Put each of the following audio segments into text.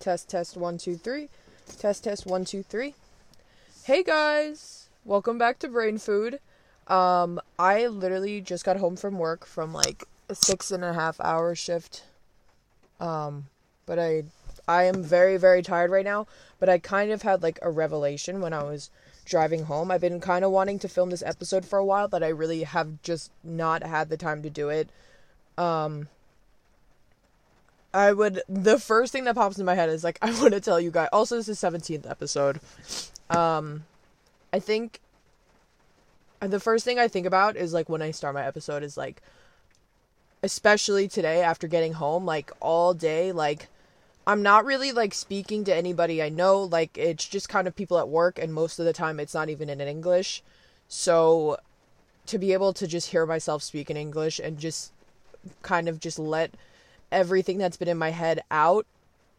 Test, test, 1, 2, 3. Test, test, 1, 2, 3. Hey guys! Welcome back to Brain Food. I literally just got home from work from like a 6.5 hour shift. But I am very, very tired right now. But I kind of had like a revelation when I was driving home. I've been kind of wanting to film this episode for a while, but I really have just not had the time to do it. The first thing that pops in my head is, like, I want to tell you guys, also, this is 17th episode, I think, the first thing I think about is, like, when I start my episode is, like, especially today, after getting home, like, all day, like, I'm not really, like, speaking to anybody I know, like, it's just kind of people at work, and most of the time, it's not even in English, so, to be able to just hear myself speak in English, and just, kind of just let everything that's been in my head out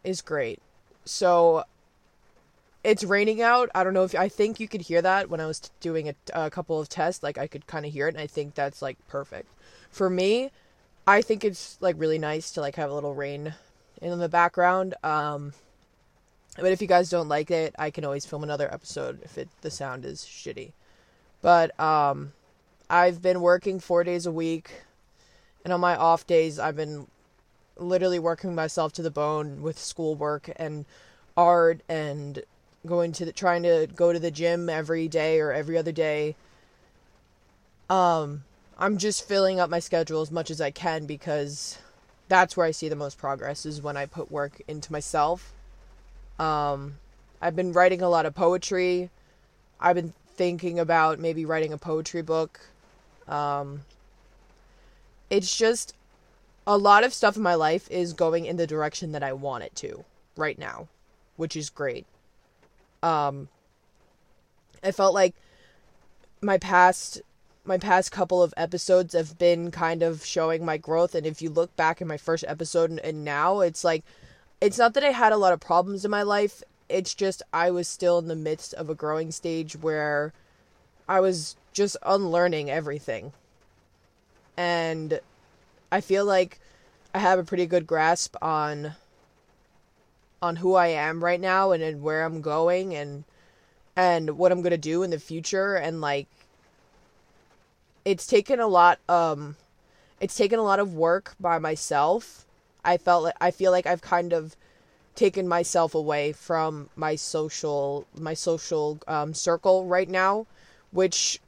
is great. So it's raining out. I don't know if I think you could hear that when I was doing a couple of tests, like I could kind of hear it, and I think that's like perfect for me. I think it's like really nice to like have a little rain in the background. But if you guys don't like it, I can always film another episode if the sound is shitty. But I've been working 4 days a week, and on my off days I've been literally working myself to the bone with schoolwork and art and trying to go to the gym every day or every other day. I'm just filling up my schedule as much as I can, because that's where I see the most progress is when I put work into myself. I've been writing a lot of poetry. I've been thinking about maybe writing a poetry book. It's just a lot of stuff in my life is going in the direction that I want it to right now, which is great. I felt like my past couple of episodes have been kind of showing my growth. And if you look back in my first episode and now, it's like, it's not that I had a lot of problems in my life. It's just, I was still in the midst of a growing stage where I was just unlearning everything. And I feel like I have a pretty good grasp on who I am right now and where I'm going and what I'm going to do in the future. And like, it's taken a lot of work by myself. I feel like I've kind of taken myself away from my social circle right now, which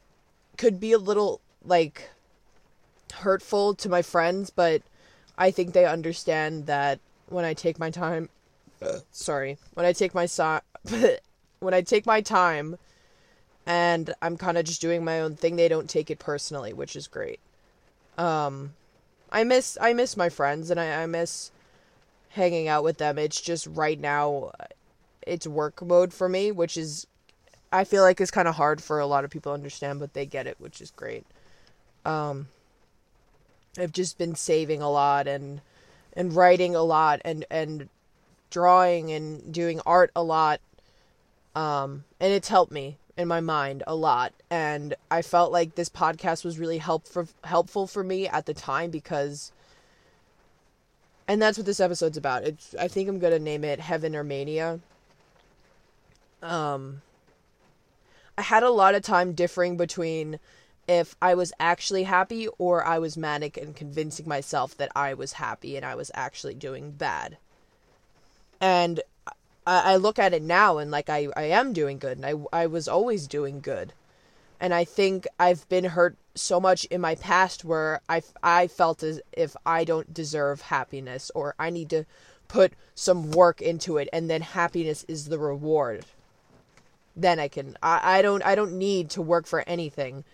could be a little like hurtful to my friends, but I think they understand that when I take my time when I take my time and I'm kind of just doing my own thing, they don't take it personally, which is great. I miss my friends, and I miss hanging out with them. It's just right now it's work mode for me, which is, I feel like, is kind of hard for a lot of people to understand, but they get it, which is great. I've just been saving a lot and writing a lot and drawing and doing art a lot. And it's helped me in my mind a lot. And I felt like this podcast was really helpful for me at the time and that's what this episode's about. I think I'm going to name it Heaven or Mania. I had a lot of time differing between if I was actually happy or I was manic and convincing myself that I was happy and I was actually doing bad. And I look at it now and like I am doing good, and I was always doing good. And I think I've been hurt so much in my past where I felt as if I don't deserve happiness, or I need to put some work into it and then happiness is the reward. Then I don't need to work for anything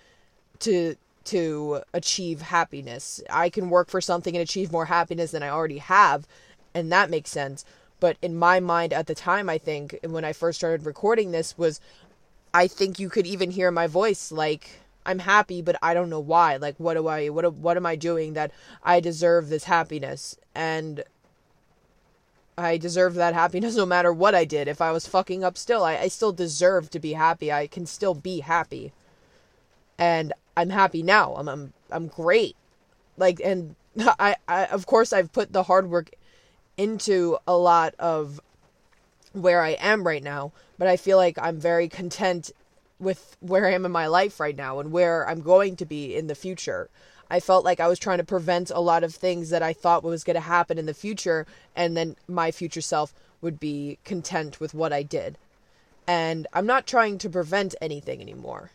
to achieve happiness. I can work for something and achieve more happiness than I already have, and that makes sense. But in my mind at the time, I think, when I first started recording this, I think you could even hear my voice, like, I'm happy, but I don't know why. Like, what am I doing that I deserve this happiness? And I deserve that happiness no matter what I did. If I was fucking up still, I still deserve to be happy. I can still be happy. And I'm happy now. I'm great. Like, and I, of course I've put the hard work into a lot of where I am right now, but I feel like I'm very content with where I am in my life right now and where I'm going to be in the future. I felt like I was trying to prevent a lot of things that I thought was going to happen in the future, and then my future self would be content with what I did. And I'm not trying to prevent anything anymore.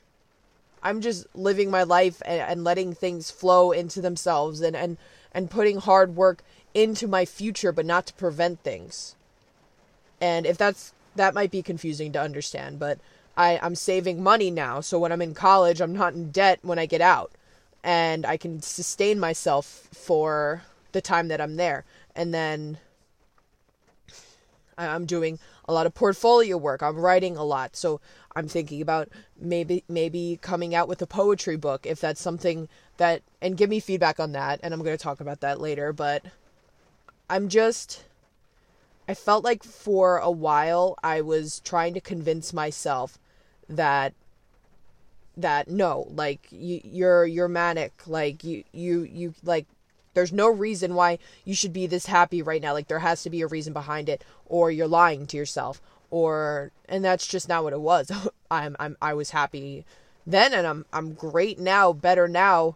I'm just living my life and letting things flow into themselves and putting hard work into my future, but not to prevent things. And if that might be confusing to understand, but I'm saving money now. So when I'm in college, I'm not in debt when I get out. And I can sustain myself for the time that I'm there. And then I'm doing a lot of portfolio work. I'm writing a lot. So I'm thinking about maybe coming out with a poetry book, if that's something that, and give me feedback on that. And I'm going to talk about that later. But I felt like for a while I was trying to convince myself that no, like you're manic, like you like there's no reason why you should be this happy right now, like there has to be a reason behind it, or you're lying to yourself, and that's just not what it was. I was happy then, and I'm great now, better now,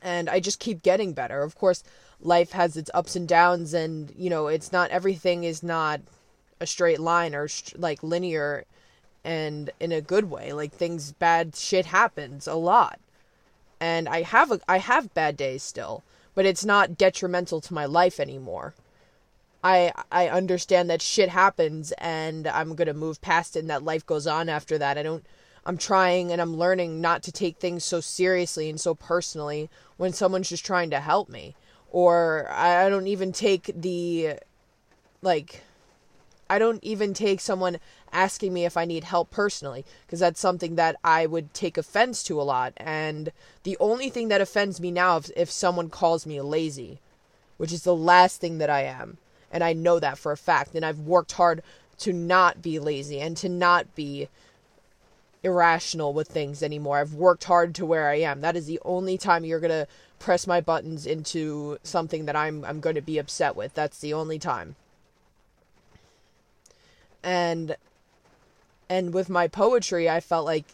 and I just keep getting better. Of course, life has its ups and downs, and you know, it's not, everything is not a straight line or like linear. And in a good way, like bad shit happens a lot. And I have bad days still, but it's not detrimental to my life anymore. I understand that shit happens and I'm going to move past it and that life goes on after that. I'm trying and I'm learning not to take things so seriously and so personally when someone's just trying to help me. Or I don't even take someone asking me if I need help personally, because that's something that I would take offense to a lot. And the only thing that offends me now is if someone calls me lazy, which is the last thing that I am. And I know that for a fact. And I've worked hard to not be lazy and to not be irrational with things anymore. I've worked hard to where I am. That is the only time you're going to press my buttons into something that I'm going to be upset with. That's the only time. And with my poetry, I felt like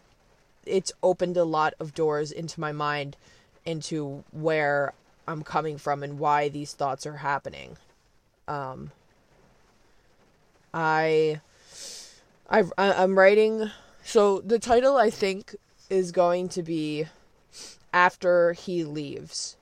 it's opened a lot of doors into my mind, into where I'm coming from and why these thoughts are happening. I'm writing, so the title I think is going to be After He Leaves,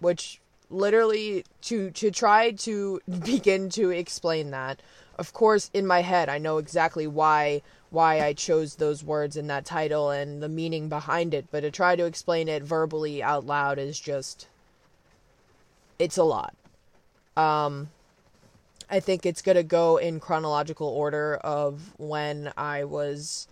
which literally to try to begin to explain that. Of course, in my head, I know exactly why I chose those words in that title and the meaning behind it, but to try to explain it verbally out loud is just, it's a lot. I think it's going to go in chronological order of when I was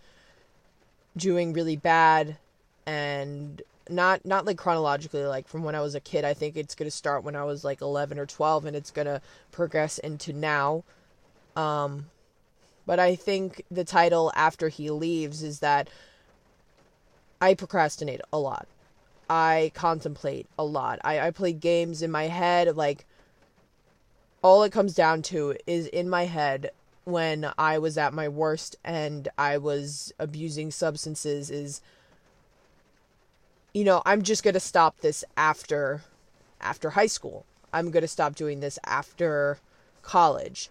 doing really bad, and not like chronologically, like from when I was a kid. I think it's going to start when I was like 11 or 12 and it's going to progress into now. But I think the title After He Leaves is that I procrastinate a lot. I contemplate a lot. I play games in my head. Like all it comes down to is in my head when I was at my worst and I was abusing substances is, you know, I'm just going to stop this after high school. I'm going to stop doing this after college.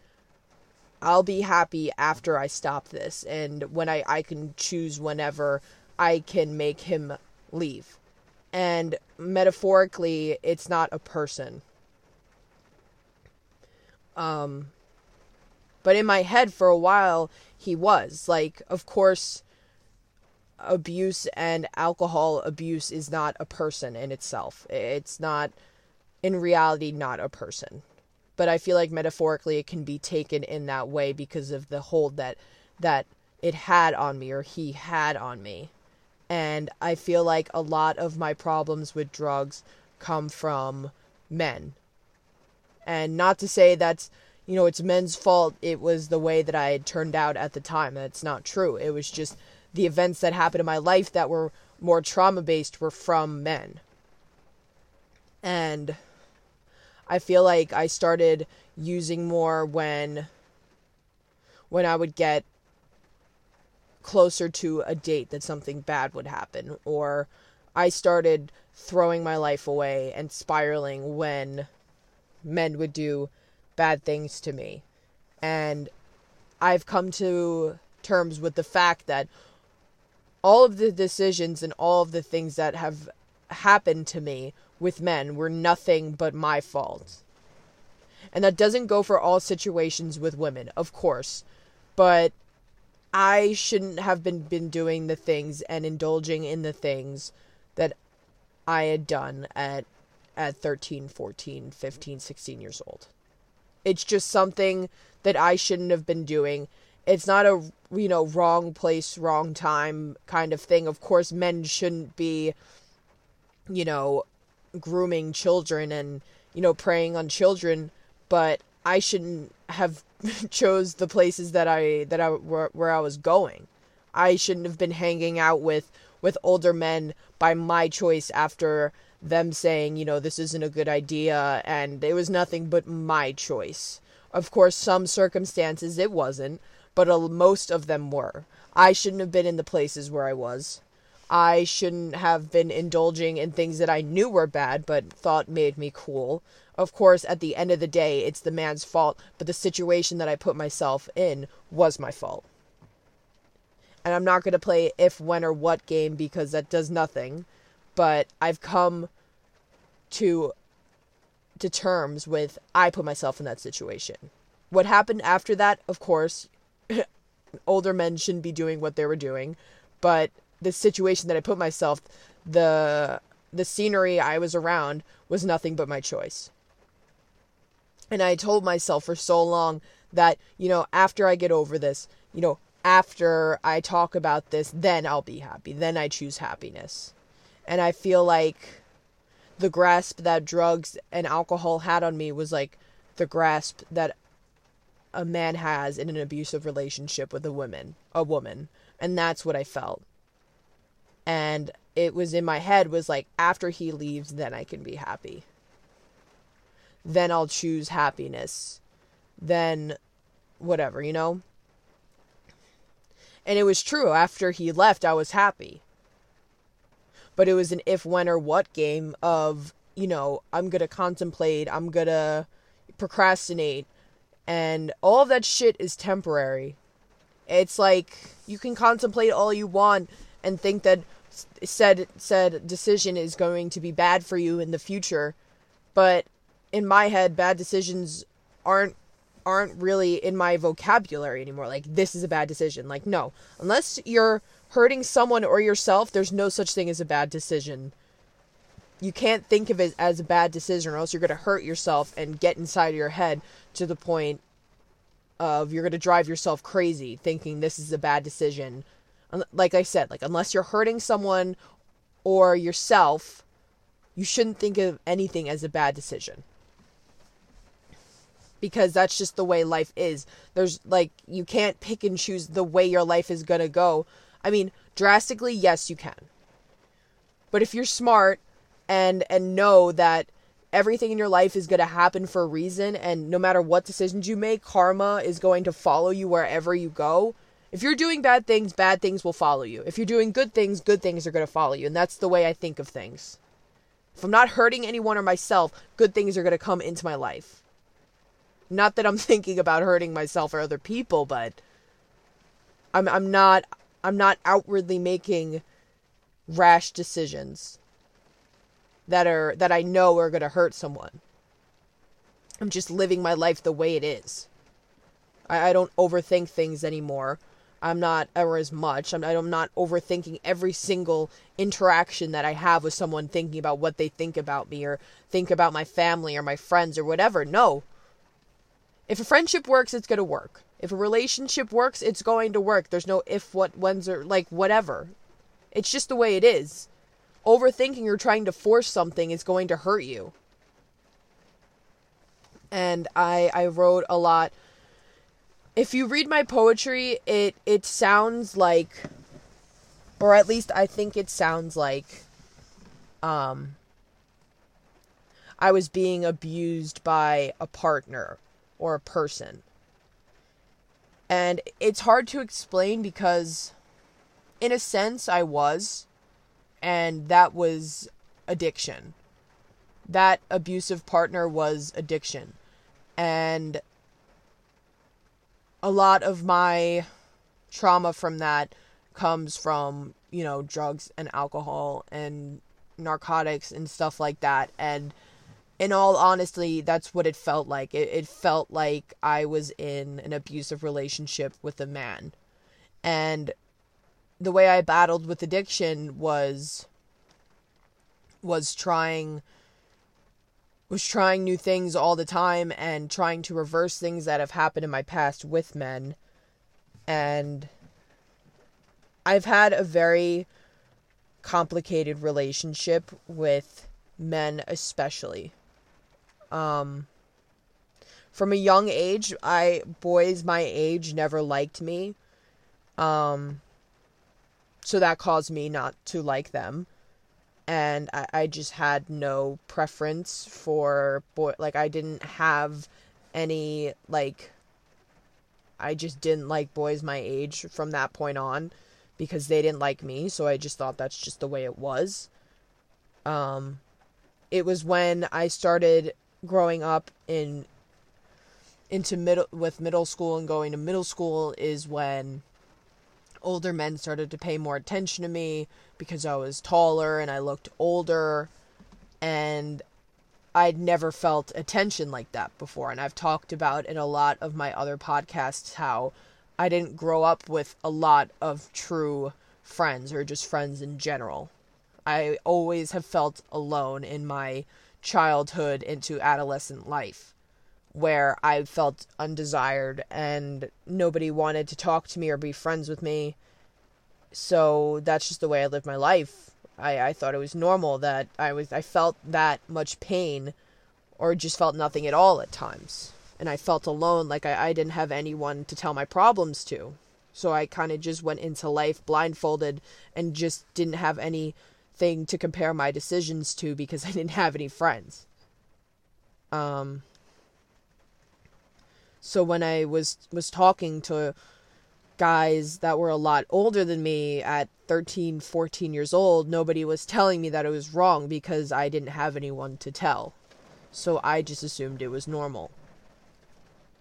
I'll be happy after I stop this. And when I can choose whenever I can make him leave. And metaphorically, it's not a person. But in my head for a while, he was. Like, of course, abuse and alcohol abuse is not a person in itself. It's not, in reality, not a person. But I feel like metaphorically it can be taken in that way because of the hold that it had on me, or he had on me. And I feel like a lot of my problems with drugs come from men. And not to say that's, you know, it's men's fault. It was the way that I had turned out at the time. That's not true. It was just the events that happened in my life that were more trauma-based were from men. And I feel like I started using more when I would get closer to a date that something bad would happen, or I started throwing my life away and spiraling when men would do bad things to me. And I've come to terms with the fact that all of the decisions and all of the things that have happened to me with men were nothing but my fault. And that doesn't go for all situations with women, of course, but I shouldn't have been doing the things and indulging in the things that I had done at 13, 14, 15, 16 years old. It's just something that I shouldn't have been doing. It's not a, wrong place, wrong time kind of thing. Of course, men shouldn't be, grooming children and, preying on children, but I shouldn't have chose the places where I was going. I shouldn't have been hanging out with older men by my choice after them saying, this isn't a good idea, and it was nothing but my choice. Of course, some circumstances it wasn't, but most of them were. I shouldn't have been in the places where I was. I shouldn't have been indulging in things that I knew were bad, but thought made me cool. Of course, at the end of the day, it's the man's fault, but the situation that I put myself in was my fault. And I'm not going to play if, when, or what game, because that does nothing. But I've come to terms with, I put myself in that situation. What happened after that, of course, older men shouldn't be doing what they were doing, but the situation that I put myself, the scenery I was around was nothing but my choice. And I told myself for so long that, after I get over this, after I talk about this, then I'll be happy. Then I choose happiness. And I feel like the grasp that drugs and alcohol had on me was like the grasp that a man has in an abusive relationship with a woman. And that's what I felt. And it was in my head was like, after he leaves, then I can be happy. Then I'll choose happiness. Then whatever, And it was true. After he left, I was happy. But it was an if, when, or what game of, I'm going to contemplate, I'm going to procrastinate. And all of that shit is temporary. It's like, you can contemplate all you want and think that said decision is going to be bad for you in the future. But in my head, bad decisions aren't really in my vocabulary anymore. Like, this is a bad decision. Like, no. Unless you're hurting someone or yourself, there's no such thing as a bad decision. You can't think of it as a bad decision, or else you're going to hurt yourself and get inside of your head to the point of you're going to drive yourself crazy thinking this is a bad decision. Like I said, unless you're hurting someone or yourself, you shouldn't think of anything as a bad decision. Because that's just the way life is. There's you can't pick and choose the way your life is going to go. I mean, drastically, yes, you can. But if you're smart and know that everything in your life is going to happen for a reason, and no matter what decisions you make, karma is going to follow you wherever you go. If you're doing bad things will follow you. If you're doing good things are going to follow you. And that's the way I think of things. If I'm not hurting anyone or myself, good things are going to come into my life. Not that I'm thinking about hurting myself or other people, but I'm not outwardly making rash decisions that I know are going to hurt someone. I'm just living my life the way it is. I don't overthink things anymore. I'm not, or as much. I'm not overthinking every single interaction that I have with someone, thinking about what they think about me or think about my family or my friends or whatever. No. If a friendship works, it's going to work. If a relationship works, it's going to work. There's no if, what, when's, or whatever. It's just the way it is. Overthinking or trying to force something is going to hurt you. And I wrote a lot. If you read my poetry, it sounds like, or at least I think it sounds like, I was being abused by a partner or a person. And it's hard to explain because, in a sense, I was. And that was addiction. That abusive partner was addiction. And a lot of my trauma from that comes from, you know, drugs and alcohol and narcotics and stuff like that. And in all honesty, that's what it felt like. It felt like I was in an abusive relationship with a man. And the way I battled with addiction was trying new things all the time and trying to reverse things that have happened in my past with men. And I've had a very complicated relationship with men, especially. From a young age, boys my age never liked me. So that caused me not to like them. And I just had no preference for boy. Like, I didn't have any, like, I just didn't like boys my age from that point on because they didn't like me. So I just thought that's just the way it was. It was when I started growing up into middle school and going to middle school is when older men started to pay more attention to me because I was taller and I looked older, and I'd never felt attention like that before. And I've talked about in a lot of my other podcasts how I didn't grow up with a lot of true friends or just friends in general. I always have felt alone in my childhood into adolescent life, where I felt undesired and nobody wanted to talk to me or be friends with me. So that's just the way I lived my life. I thought it was normal that I felt that much pain or just felt nothing at all at times. And I felt alone, like I didn't have anyone to tell my problems to. So I kind of just went into life blindfolded and just didn't have anything to compare my decisions to because I didn't have any friends. So when I was talking to guys that were a lot older than me at 13, 14 years old, nobody was telling me that it was wrong because I didn't have anyone to tell. So I just assumed it was normal.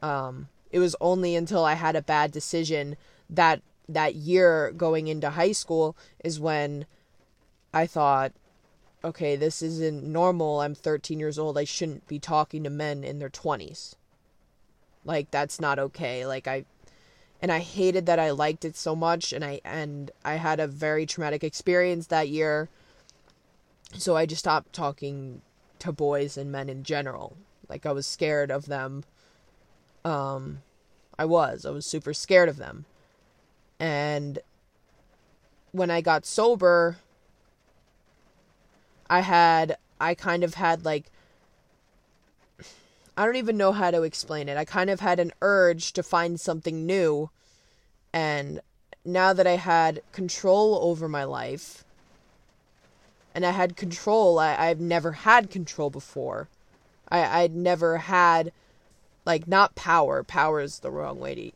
It was only until I had a bad decision that year going into high school is when I thought, okay, this isn't normal. I'm 13 years old. I shouldn't be talking to men in their 20s. Like, that's not okay. Like, I hated that I liked it so much, and I had a very traumatic experience that year. So I just stopped talking to boys and men in general. Like, I was scared of them. I was super scared of them. And when I got sober, I kind of had like, I don't even know how to explain it. I kind of had an urge to find something new. And now that I had control over my life, and I had control, I've never had control before. I'd never had, like, not power. Power is the wrong way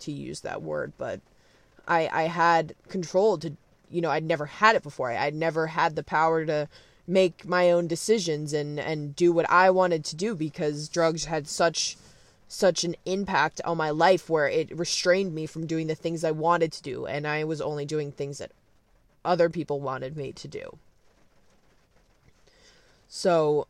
to use that word. But I had control to, you know, I'd never had it before. I'd never had the power to make my own decisions and do what I wanted to do because drugs had such an impact on my life where it restrained me from doing the things I wanted to do, and I was only doing things that other people wanted me to do. So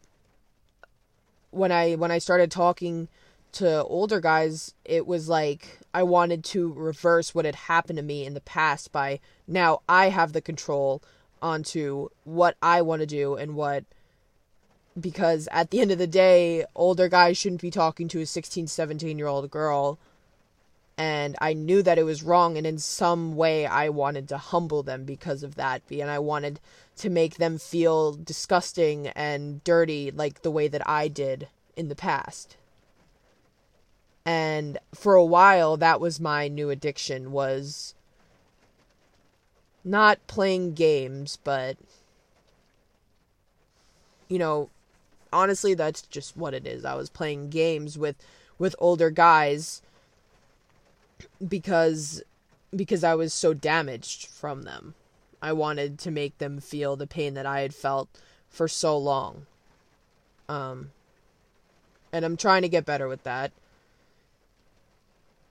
when I started talking to older guys, it was like I wanted to reverse what had happened to me in the past by now I have the control onto what I want to do and what, because at the end of the day, older guys shouldn't be talking to a 16, 17-year-old girl, and I knew that it was wrong, and in some way, I wanted to humble them because of that, and I wanted to make them feel disgusting and dirty, like the way that I did in the past. And for a while, that was my new addiction, was not playing games, but, you know, honestly, that's just what it is. I was playing games with older guys because I was so damaged from them. I wanted to make them feel the pain that I had felt for so long. And I'm trying to get better with that.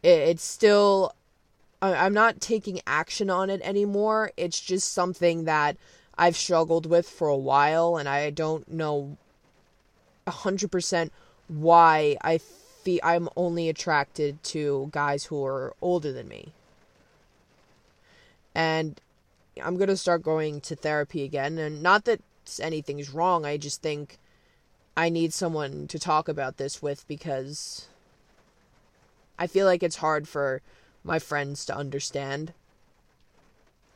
It's still, I'm not taking action on it anymore. It's just something that I've struggled with for a while, and I don't know 100% why I feel I'm only attracted to guys who are older than me. And I'm going to start going to therapy again. And not that anything's wrong. I just think I need someone to talk about this with, because I feel like it's hard for my friends to understand.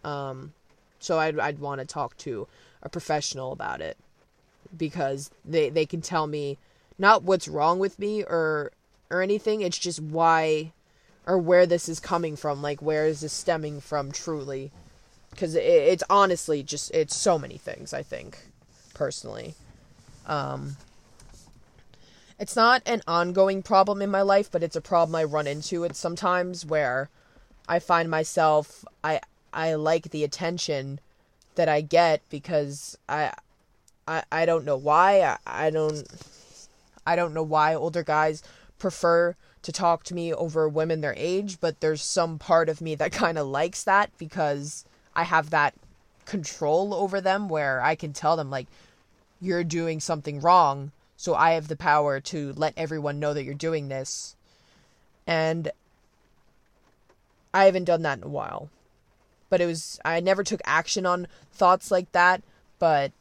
So I'd want to talk to a professional about it, because they can tell me not what's wrong with me or anything. It's just why or where this is coming from. Like, where is this stemming from truly? Because it's honestly just, it's so many things, I think, personally. It's not an ongoing problem in my life, but it's a problem I run into it sometimes, where I find myself, I like the attention that I get because I don't know why. I don't know why older guys prefer to talk to me over women their age, but there's some part of me that kind of likes that, because I have that control over them, where I can tell them, like, you're doing something wrong, so I have the power to let everyone know that you're doing this. And I haven't done that in a while. But I never took action on thoughts like that, but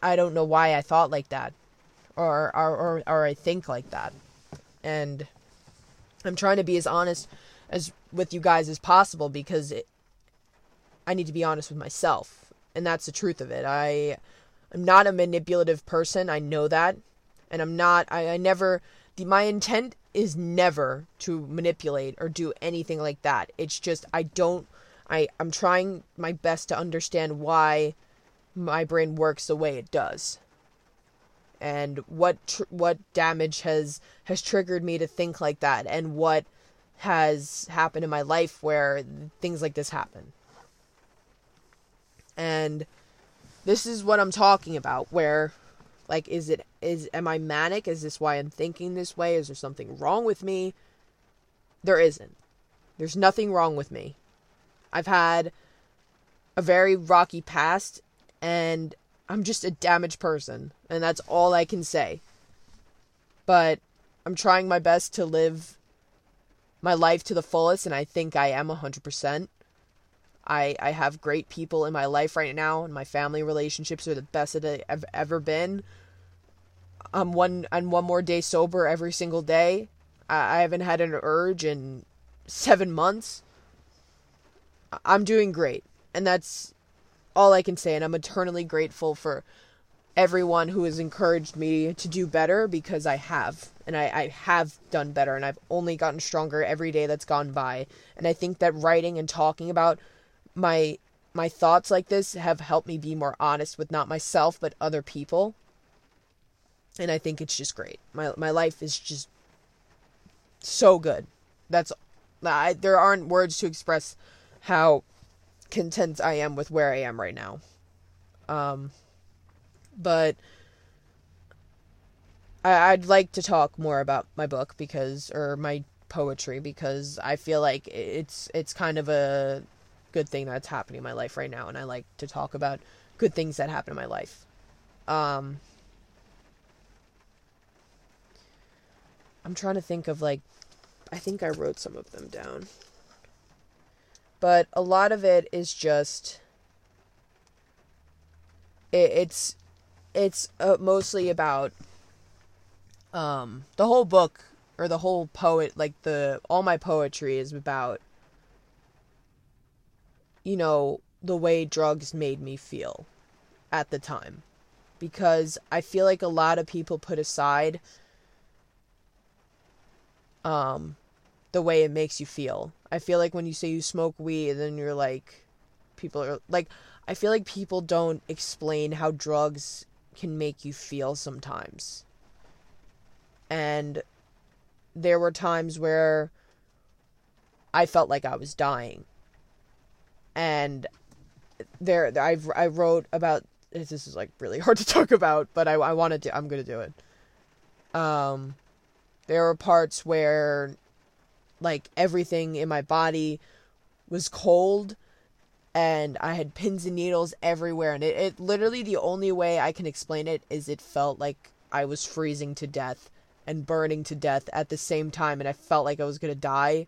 I don't know why I thought like that, or I think like that. And I'm trying to be as honest as with you guys as possible, because I need to be honest with myself, and that's the truth of it. I'm not a manipulative person. I know that. And I'm not, my intent is never to manipulate or do anything like that. It's just, I'm trying my best to understand why my brain works the way it does, and what damage has triggered me to think like that, and what has happened in my life where things like this happen. And this is what I'm talking about, where, like, am I manic? Is this why I'm thinking this way? Is there something wrong with me? There isn't. There's nothing wrong with me. I've had a very rocky past, and I'm just a damaged person, and that's all I can say. But I'm trying my best to live my life to the fullest, and I think I am 100%. I have great people in my life right now, and my family relationships are the best that I've ever been. I'm one more day sober every single day. I haven't had an urge in 7 months. I'm doing great, and that's all I can say, and I'm eternally grateful for everyone who has encouraged me to do better, because I have, and I have done better, and I've only gotten stronger every day that's gone by. And I think that writing and talking about my thoughts like this have helped me be more honest with not myself, but other people. And I think it's just great. My life is just so good. There aren't words to express how content I am with where I am right now. But I'd like to talk more about my book, or my poetry, because I feel like it's kind of a good thing that's happening in my life right now, and I like to talk about good things that happen in my life. I'm trying to think of, like, I think I wrote some of them down, but a lot of it is just it's mostly about the whole book, or the whole poet, like all my poetry is about, you know, the way drugs made me feel at the time. Because I feel like a lot of people put aside the way it makes you feel. I feel like when you say you smoke weed, then you're like, people are like, I feel like people don't explain how drugs can make you feel sometimes. And there were times where I felt like I was dying. And I wrote about, this is like really hard to talk about, but I wanted to, I'm going to do it. There were parts where like everything in my body was cold and I had pins and needles everywhere. And it literally, the only way I can explain it is it felt like I was freezing to death and burning to death at the same time. And I felt like I was going to die.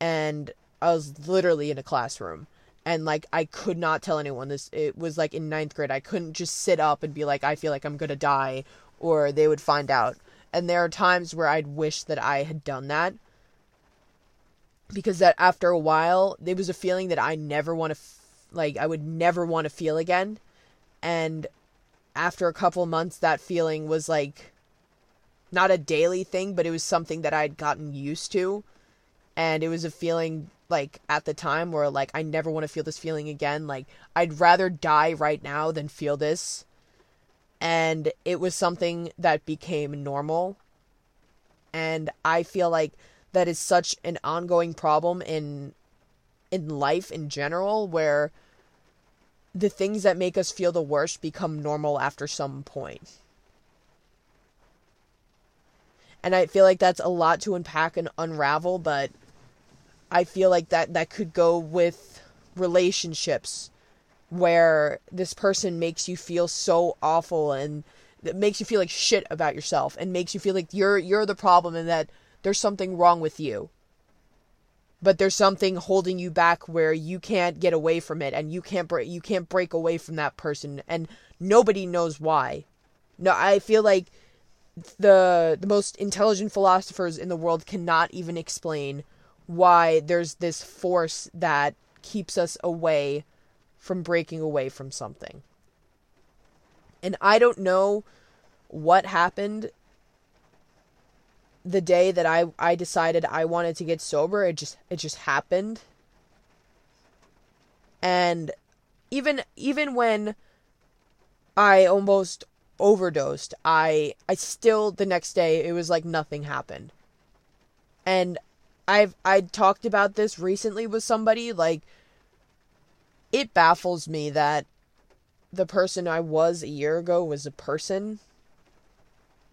And I was literally in a classroom. And, like, I could not tell anyone this. It was, like, in 9th grade. I couldn't just sit up and be like, I feel like I'm going to die. Or they would find out. And there are times where I'd wish that I had done that. Because that after a while, it was a feeling that I never want to, I would never want to feel again. And after a couple months, that feeling was, like, not a daily thing, but it was something that I'd gotten used to. And it was a feeling, like, at the time where, like, I never want to feel this feeling again. Like, I'd rather die right now than feel this. And it was something that became normal. And I feel like that is such an ongoing problem in life in general, where the things that make us feel the worst become normal after some point. And I feel like that's a lot to unpack and unravel, but I feel like that could go with relationships, where this person makes you feel so awful and that makes you feel like shit about yourself and makes you feel like you're the problem and that there's something wrong with you. But there's something holding you back where you can't get away from it and you can't break away from that person, and nobody knows why. No, I feel like the most intelligent philosophers in the world cannot even explain why there's this force that keeps us away from breaking away from something. And I don't know what happened the day that I decided I wanted to get sober. It just happened. And even when I almost overdosed, I still, the next day, it was like nothing happened. And I talked about this recently with somebody. Like, it baffles me that the person I was a year ago was a person,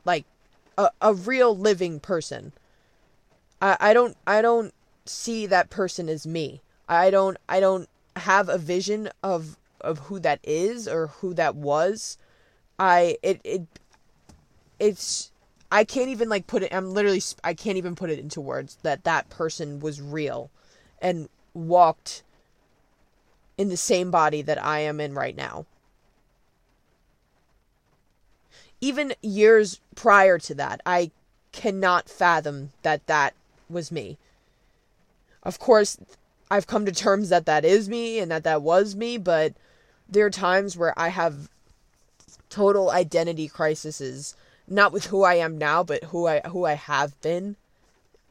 like a real living person. I don't see that person as me. I don't have a vision of who that is or who that was. I can't even put it, I can't even put it into words that person was real and walked in the same body that I am in right now. Even years prior to that, I cannot fathom that was me. Of course, I've come to terms that is me and that was me, but there are times where I have total identity crises. Not with who I am now, but who I have been.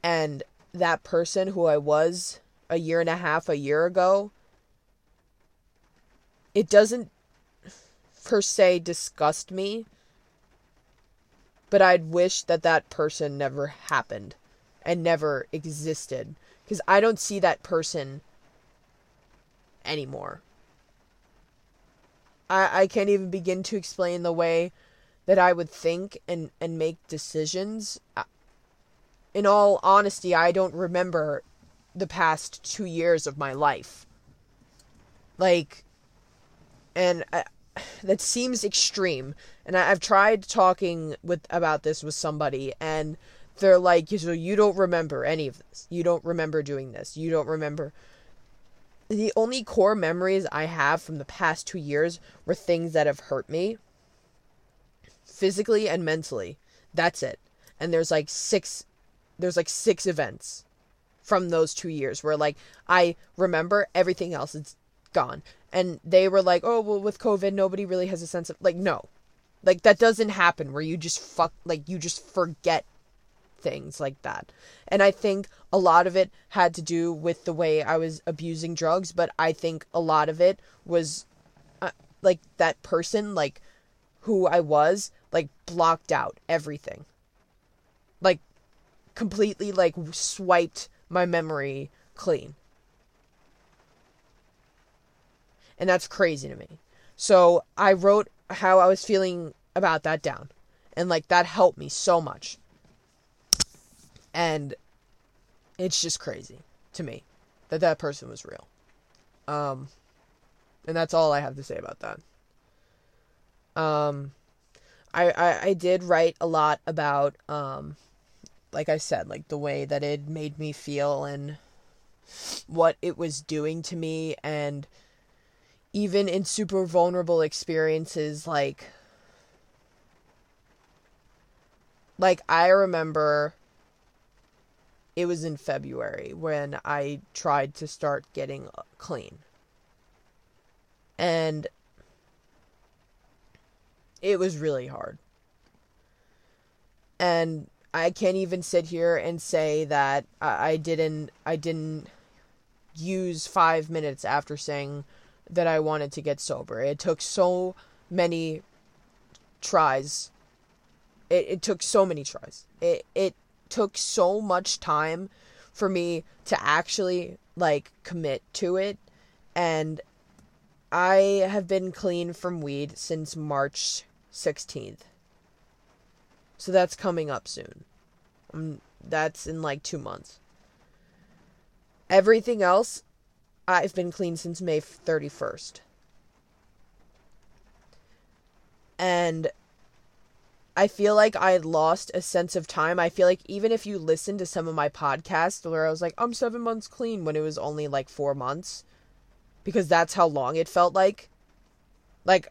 And that person who I was a year ago, it doesn't per se disgust me, but I'd wish that person never happened and never existed, because I don't see that person anymore. I can't even begin to explain the way that I would think and make decisions. In all honesty, I don't remember the past 2 years of my life. That seems extreme. And I've tried talking about this with somebody, and they're like, so you don't remember any of this. You don't remember doing this. You don't remember. The only core memories I have from the past 2 years were things that have hurt me, physically and mentally. That's it. And there's like six events from those 2 years where I remember. Everything else, it's gone. And they were like, oh, well, with COVID, nobody really has a sense of, no. That doesn't happen where you just you just forget things like that. And I think a lot of it had to do with the way I was abusing drugs, but I think a lot of it was that person, who I was, like, blocked out everything. Like, completely, like, swiped my memory clean. And that's crazy to me. So I wrote how I was feeling about that down. And, like, that helped me so much. And it's just crazy to me that that person was real. And that's all I have to say about that. I did write a lot about, like I said, like the way that it made me feel and what it was doing to me. And even in super vulnerable experiences, like I remember it was in February when I tried to start getting clean. And it was really hard. And I can't even sit here and say that I didn't use 5 minutes after saying that I wanted to get sober. It took so many tries. It took so many tries. It took so much time for me to actually, like, commit to it. And I have been clean from weed since March 16th. So that's coming up soon. That's in like 2 months. Everything else, I've been clean since May 31st. And I feel like I lost a sense of time. I feel like even if you listen to some of my podcasts where I was like, I'm 7 months clean when it was only like 4 months. Because that's how long it felt like. Like,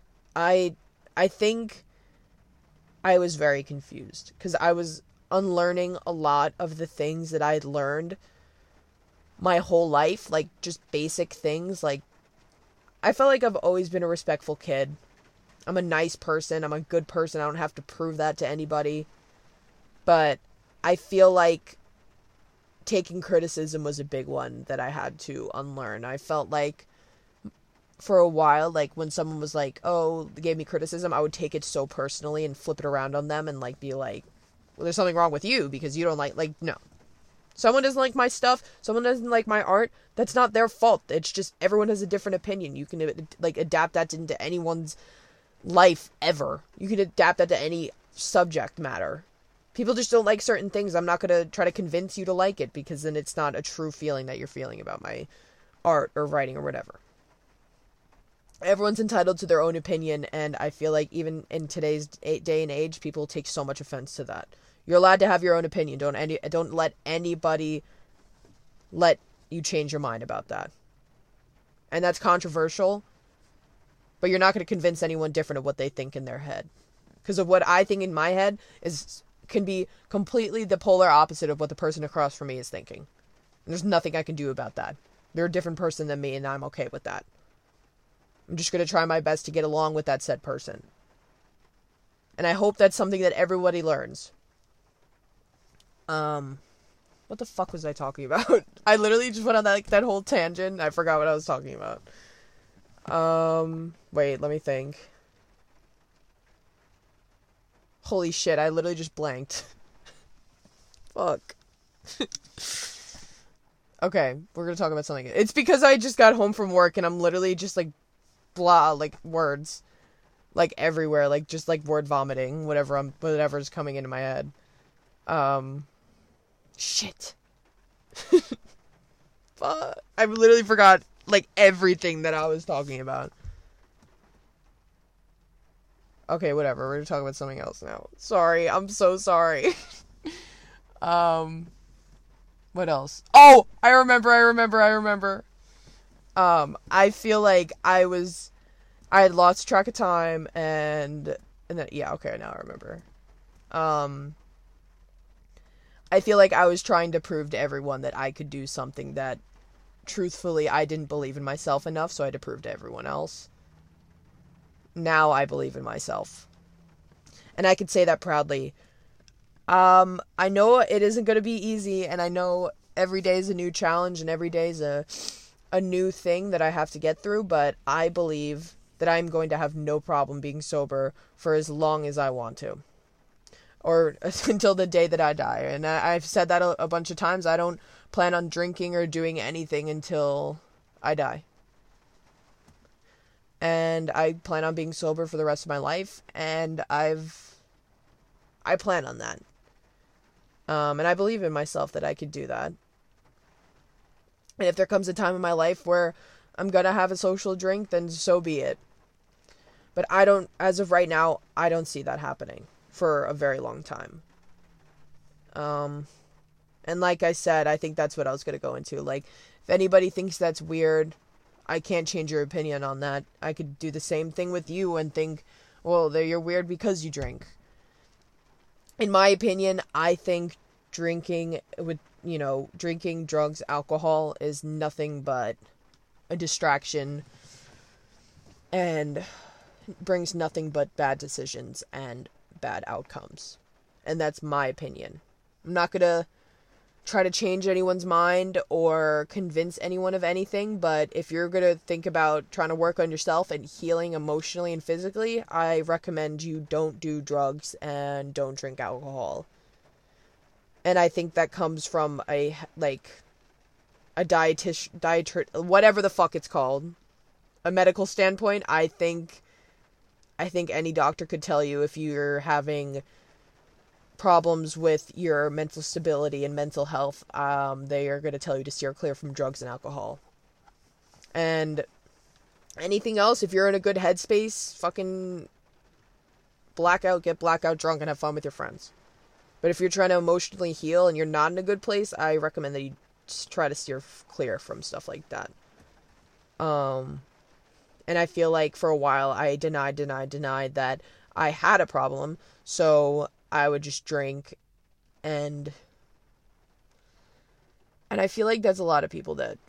I think I was very confused. Because I was unlearning a lot of the things that I had learned my whole life. Like, just basic things. Like, I felt like I've always been a respectful kid. I'm a nice person. I'm a good person. I don't have to prove that to anybody. But I feel like taking criticism was a big one that I had to unlearn. I felt like for a while, like when someone was like, oh, they gave me criticism, I would take it so personally and flip it around on them and like be like, well, there's something wrong with you because you don't like, no. Someone doesn't like my stuff. Someone doesn't like my art. That's not their fault. It's just everyone has a different opinion. You can like adapt that into anyone's life ever. You can adapt that to any subject matter. People just don't like certain things. I'm not going to try to convince you to like it because then it's not a true feeling that you're feeling about my art or writing or whatever. Everyone's entitled to their own opinion, and I feel like even in today's day and age, people take so much offense to that. You're allowed to have your own opinion. Don't let anybody let you change your mind about that. And that's controversial, but you're not going to convince anyone different of what they think in their head. Because of what I think in my head can be completely the polar opposite of what the person across from me is thinking. And there's nothing I can do about that. They're a different person than me, and I'm okay with that. I'm just going to try my best to get along with that said person. And I hope that's something that everybody learns. What the fuck was I talking about? I literally just went on that, like, that whole tangent. I forgot what I was talking about. Wait, let me think. Holy shit, I literally just blanked. Fuck. Okay, we're gonna talk about something. It's because I just got home from work and I'm literally just like blah, like words. Like everywhere, like just like word vomiting, whatever's coming into my head. Shit. Fuck. I literally forgot like everything that I was talking about. Okay, whatever. We're going to talk about something else now. Sorry. I'm so sorry. What else? Oh, I remember. I feel like I had lost track of time and then, yeah, okay, now I remember. I feel like I was trying to prove to everyone that I could do something that, truthfully, I didn't believe in myself enough, so I had to prove to everyone else. Now I believe in myself. And I can say that proudly. I know it isn't going to be easy, and I know every day is a new challenge, and every day is a new thing that I have to get through, but I believe that I'm going to have no problem being sober for as long as I want to, or until the day that I die. And I've said that a bunch of times. I don't plan on drinking or doing anything until I die. And I plan on being sober for the rest of my life, and I plan on that. And I believe in myself that I could do that. And if there comes a time in my life where I'm gonna have a social drink, then so be it. But I don't, as of right now, I don't see that happening for a very long time. And like I said, I think that's what I was gonna go into. Like, if anybody thinks that's weird, I can't change your opinion on that. I could do the same thing with you and think, well, you're weird because you drink. In my opinion, I think drinking, drugs, alcohol is nothing but a distraction and brings nothing but bad decisions and bad outcomes. And that's my opinion. I'm not going to try to change anyone's mind or convince anyone of anything, but if you're going to think about trying to work on yourself and healing emotionally and physically, I recommend you don't do drugs and don't drink alcohol. And I think that comes from whatever the fuck it's called, a medical standpoint. I think any doctor could tell you if you're having problems with your mental stability and mental health, they are going to tell you to steer clear from drugs and alcohol. And anything else, if you're in a good headspace, fucking get blackout drunk and have fun with your friends. But if you're trying to emotionally heal and you're not in a good place, I recommend that you try to steer clear from stuff like that. And I feel like for a while I denied that I had a problem, so I would just drink, and I feel like that's a lot of people that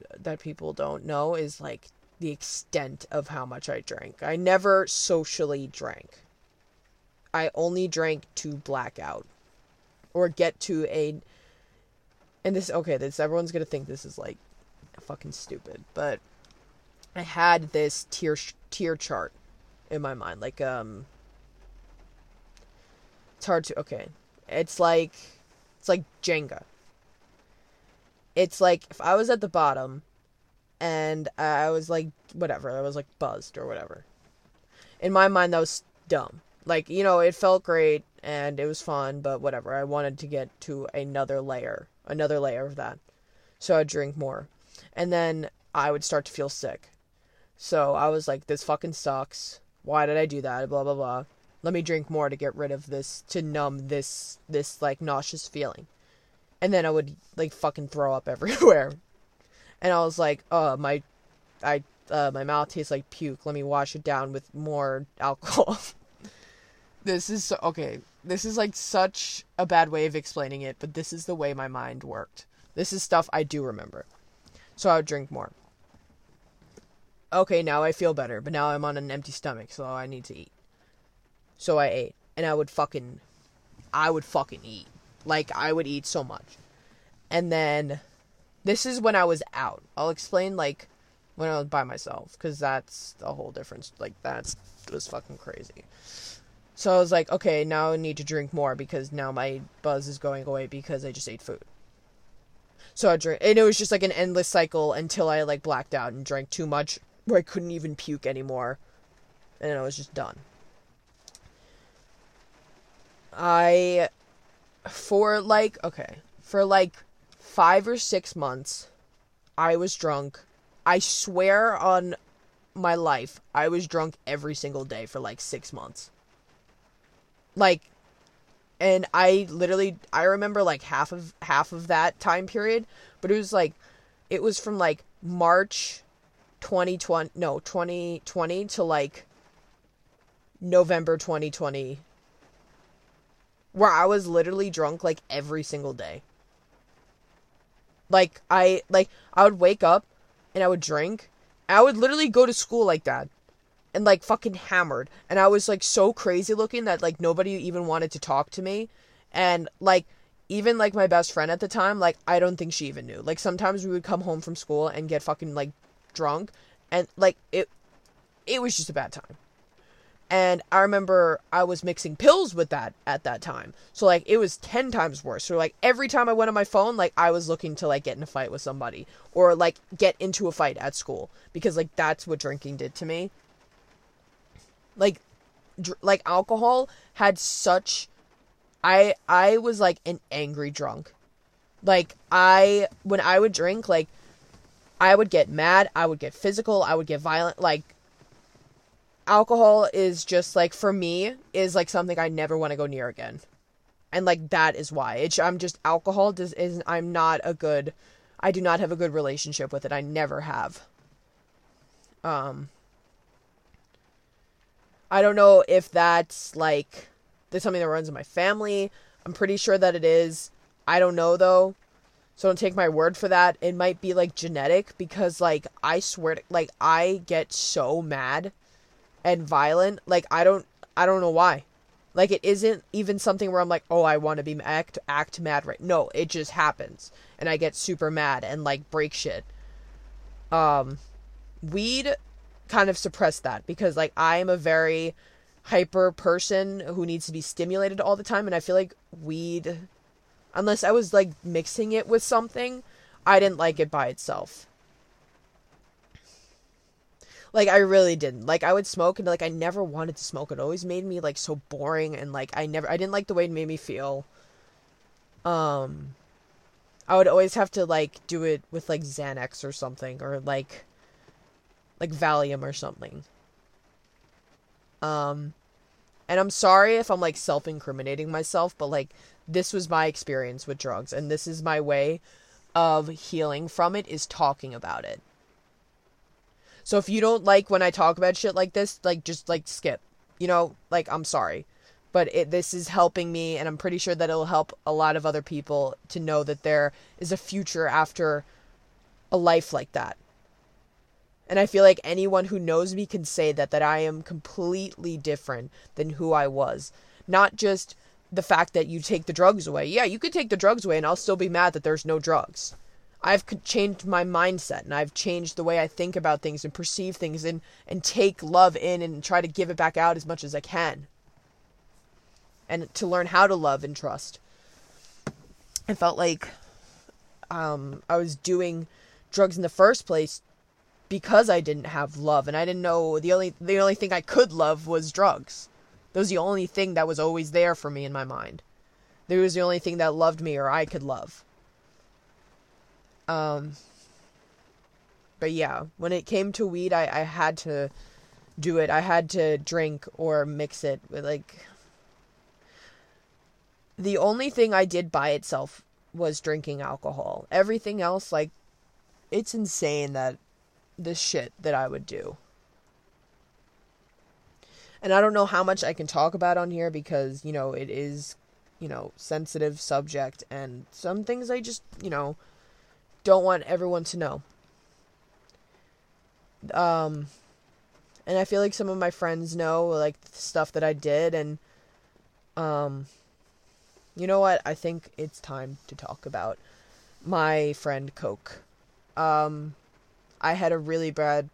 people don't know, is like the extent of how much I drank. I never socially drank. I only drank to black out or get to everyone's going to think this is like fucking stupid, but I had this tier chart in my mind, like it's hard to, okay. It's like Jenga. It's like if I was at the bottom and I was like, whatever, I was like buzzed or whatever. In my mind, that was dumb. Like, it felt great and it was fun, but whatever. I wanted to get to another layer of that. So I'd drink more. And then I would start to feel sick. So I was like, this fucking sucks. Why did I do that? Blah, blah, blah. Let me drink more to get rid of this, to numb this like nauseous feeling. And then I would like fucking throw up everywhere. And I was like, my mouth tastes like puke. Let me wash it down with more alcohol. This is like such a bad way of explaining it, but this is the way my mind worked. This is stuff I do remember. So I would drink more. Okay, now I feel better, but now I'm on an empty stomach, so I need to eat. So I ate, and I would fucking eat. Like, I would eat so much. And then, this is when I was out. I'll explain, like, when I was by myself, because that's a whole difference. Like, that was fucking crazy. So I was like, okay, now I need to drink more, because now my buzz is going away, because I just ate food. So I drank, and it was just like an endless cycle until I, like, blacked out and drank too much, where I couldn't even puke anymore, and I was just done. For 5 or 6 months, I was drunk. I swear on my life, I was drunk every single day for, 6 months. And I remember, half of that time period, but it was, it was from, March 2020 to, November 2020, where I was literally drunk, every single day. I would wake up, and I would drink, and I would literally go to school like that, and, fucking hammered, and I was, so crazy looking that, nobody even wanted to talk to me, and, even, my best friend at the time, I don't think she even knew. Sometimes we would come home from school and get fucking, drunk, and, it, it was just a bad time. And I remember I was mixing pills with that at that time. So, like, it was 10 times worse. So, like, every time I went on my phone, like, I was looking to, like, get in a fight with somebody. Or, like, get into a fight at school. Because, like, that's what drinking did to me. Like alcohol had such... I was, like, an angry drunk. Like, when I would drink, like, I would get mad. I would get physical. I would get violent. Like... alcohol is just, like, for me, is, like, something I never want to go near again. And, like, that is why. I do not have a good relationship with it. I never have. I don't know if that's, like, there's something that runs in my family. I'm pretty sure that it is. I don't know, though. So don't take my word for that. It might be, like, genetic, because, like, I swear to, like, I get so mad and violent, like, I don't know why. Like, it isn't even something where I'm like, oh, I want to be act mad right. No, it just happens, and I get super mad and, like, break shit. Weed kind of suppressed that, because, like, I am a very hyper person who needs to be stimulated all the time, and I feel like weed, unless I was, like, mixing it with something, I didn't like it by itself. Like, I really didn't. Like, I would smoke and, like, I never wanted to smoke. It always made me, like, so boring, and, like, I didn't like the way it made me feel. I would always have to, like, do it with, like, Xanax or something, or, like Valium or something. And I'm sorry if I'm, like, self-incriminating myself, but, like, this was my experience with drugs, and this is my way of healing from it, is talking about it. So if you don't like when I talk about shit like this, like, just, like, skip, you know, like, I'm sorry, but this is helping me, and I'm pretty sure that it'll help a lot of other people to know that there is a future after a life like that. And I feel like anyone who knows me can say that I am completely different than who I was. Not just the fact that you take the drugs away. Yeah, you could take the drugs away and I'll still be mad that there's no drugs. I've changed my mindset, and I've changed the way I think about things and perceive things, and take love in and try to give it back out as much as I can. And to learn how to love and trust. I felt like I was doing drugs in the first place because I didn't have love, and I didn't know the only thing I could love was drugs. That was the only thing that was always there for me in my mind. That was the only thing that loved me or I could love. But yeah, when it came to weed, I had to do it. I had to drink or mix it with, like, the only thing I did by itself was drinking alcohol. Everything else, like, it's insane that the shit that I would do. And I don't know how much I can talk about on here, because, you know, it is, you know, sensitive subject, and some things I just, you know, don't want everyone to know. And I feel like some of my friends know, like, the stuff that I did, and, you know what, I think it's time to talk about my friend Coke. I had a really bad,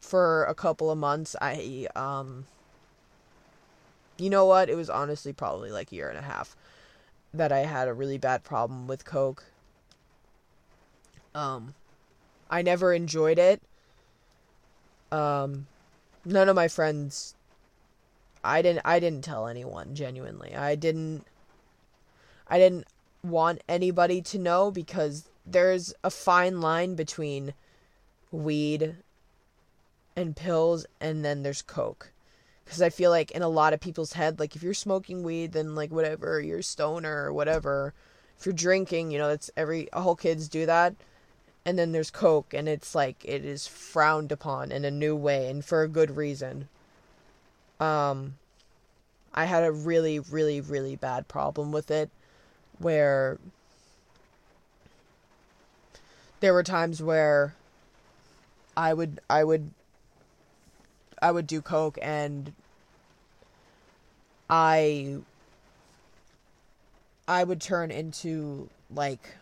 for a couple of months, you know what, it was honestly probably, like, a year and a half, that I had a really bad problem with Coke. I never enjoyed it. None of my friends, I didn't tell anyone, genuinely. I didn't want anybody to know, because there's a fine line between weed and pills, and then there's Coke. Because I feel like in a lot of people's head, like, if you're smoking weed, then, like, whatever, you're a stoner or whatever. If you're drinking, you know, that's all kids do that. And then there's Coke, and it's, like, it is frowned upon in a new way, and for a good reason. I had a really, really, really bad problem with it, where there were times where I would do Coke, and I would turn into, like,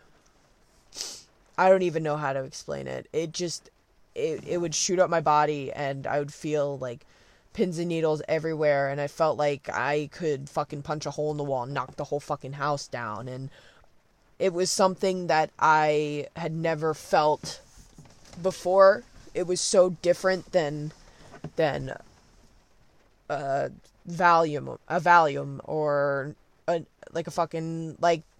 I don't even know how to explain it. It just, it would shoot up my body and I would feel like pins and needles everywhere, and I felt like I could fucking punch a hole in the wall and knock the whole fucking house down. And it was something that I had never felt before. It was so different than a Valium or a fucking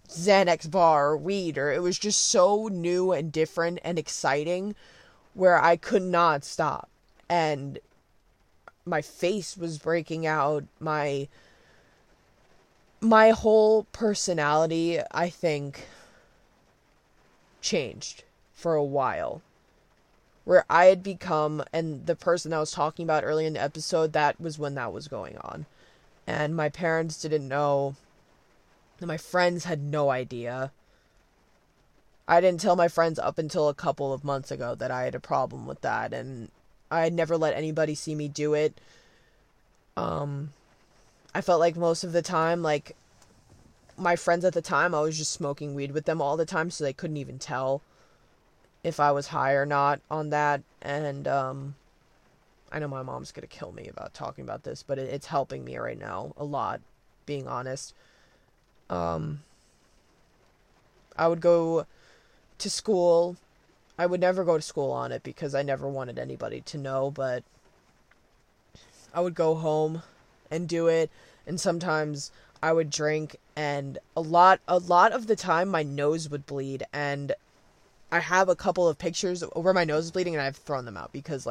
Xanax bar or weed, or it was just so new and different and exciting where I could not stop. And my face was breaking out. My whole personality, I think, changed for a while. Where I had become, and the person I was talking about earlier in the episode, that was when that was going on. And my parents didn't know. My friends had no idea. I didn't tell my friends up until a couple of months ago that I had a problem with that. And I had never let anybody see me do it. I felt like most of the time, my friends at the time, I was just smoking weed with them all the time, so they couldn't even tell if I was high or not on that. And I know my mom's gonna kill me about talking about this, but it's helping me right now a lot, being honest. I would go to school. I would never go to school on it because I never wanted anybody to know, but I would go home and do it, and sometimes I would drink, and a lot of the time my nose would bleed, and I have a couple of pictures where my nose is bleeding, and I've thrown them out because,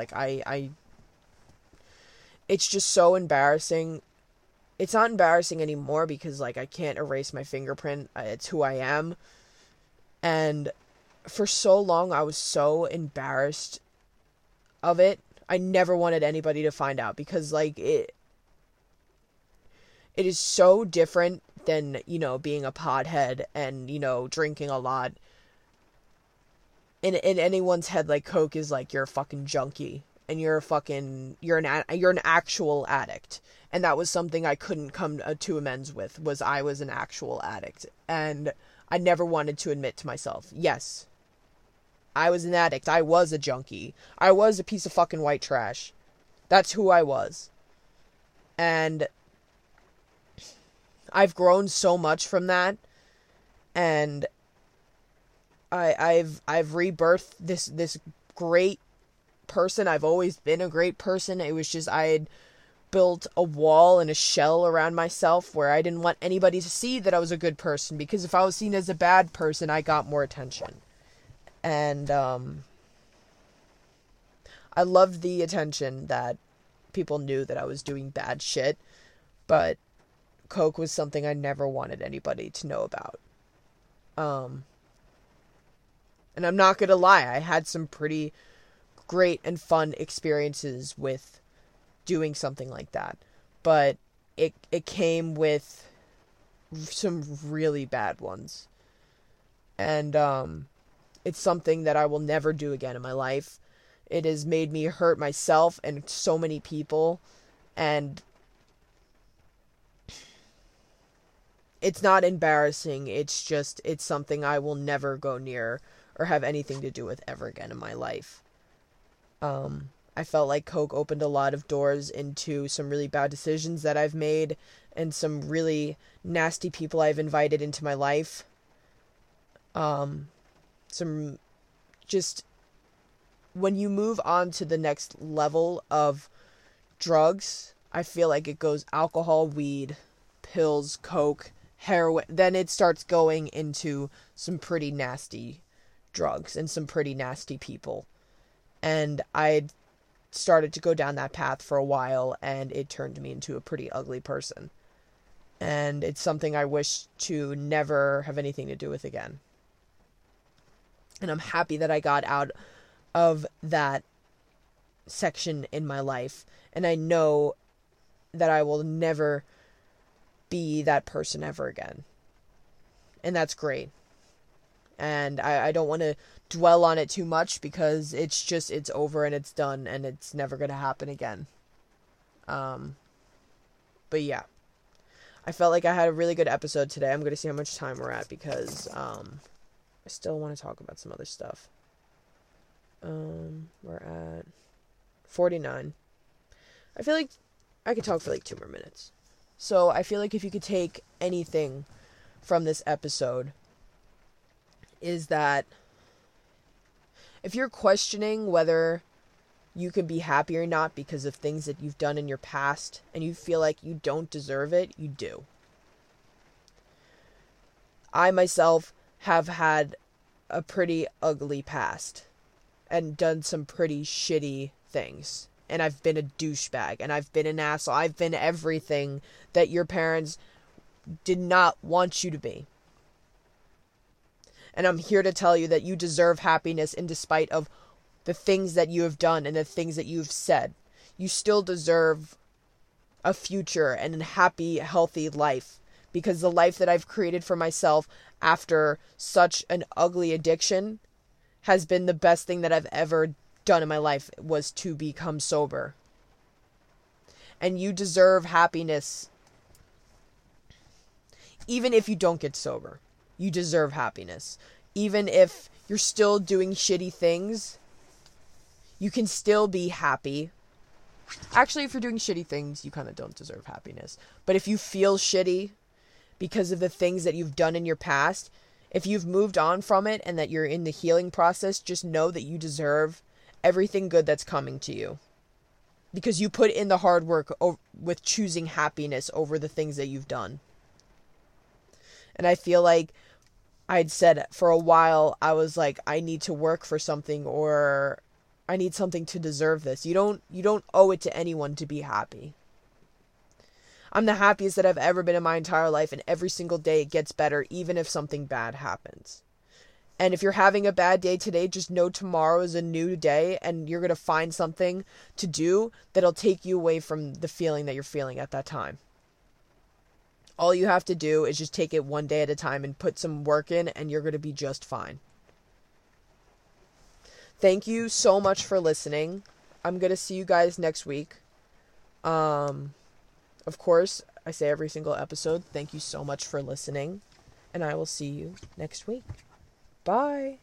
it's just so embarrassing. It's not embarrassing anymore because, I can't erase my fingerprint. It's who I am. And for so long, I was so embarrassed of it. I never wanted anybody to find out because, it is so different than, being a pothead and, drinking a lot. In anyone's head, Coke is you're a fucking junkie, and you're an actual addict. And that was something I couldn't come to amends with, was I was an actual addict. And I never wanted to admit to myself, yes, I was an addict. I was a junkie. I was a piece of fucking white trash. That's who I was. And I've grown so much from that. And I've rebirthed this great person. I've always been a great person. It was just, I had built a wall and a shell around myself where I didn't want anybody to see that I was a good person, because if I was seen as a bad person, I got more attention. And I loved the attention that people knew that I was doing bad shit, but Coke was something I never wanted anybody to know about. And I'm not going to lie, I had some pretty great and fun experiences with doing something like that. But it came with some really bad ones. And it's something that I will never do again in my life. It has made me hurt myself and so many people. And it's not embarrassing. It's just, it's something I will never go near or have anything to do with ever again in my life. I felt like Coke opened a lot of doors into some really bad decisions that I've made, and some really nasty people I've invited into my life. When you move on to the next level of drugs, I feel like it goes alcohol, weed, pills, Coke, heroin, then it starts going into some pretty nasty drugs and some pretty nasty people. And I started to go down that path for a while, and it turned me into a pretty ugly person. And it's something I wish to never have anything to do with again. And I'm happy that I got out of that section in my life. And I know that I will never be that person ever again. And that's great. And I don't want to dwell on it too much because it's just, it's over and it's done and it's never going to happen again. But yeah, I felt like I had a really good episode today. I'm going to see how much time we're at because I still want to talk about some other stuff. We're at 49. I feel like I could talk for like 2 more minutes. So I feel like if you could take anything from this episode is that if you're questioning whether you can be happy or not because of things that you've done in your past and you feel like you don't deserve it, you do. I myself have had a pretty ugly past and done some pretty shitty things. And I've been a douchebag, and I've been an asshole. I've been everything that your parents did not want you to be. And I'm here to tell you that you deserve happiness in despite of the things that you have done and the things that you've said. You still deserve a future and a happy, healthy life. Because the life that I've created for myself after such an ugly addiction has been the best thing that I've ever done in my life, was to become sober. And you deserve happiness. Even if you don't get sober, you deserve happiness. Even if you're still doing shitty things, you can still be happy. Actually, if you're doing shitty things, you kind of don't deserve happiness. But if you feel shitty because of the things that you've done in your past, if you've moved on from it and that you're in the healing process, just know that you deserve everything good that's coming to you. Because you put in the hard work with choosing happiness over the things that you've done. And I feel like I'd said for a while, I was like, I need to work for something, or I need something to deserve this. You don't owe it to anyone to be happy. I'm the happiest that I've ever been in my entire life, and every single day it gets better, even if something bad happens. And if you're having a bad day today, just know tomorrow is a new day and you're going to find something to do that'll take you away from the feeling that you're feeling at that time. All you have to do is just take it one day at a time and put some work in, and you're going to be just fine. Thank you so much for listening. I'm going to see you guys next week. Of course, I say every single episode, thank you so much for listening, and I will see you next week. Bye.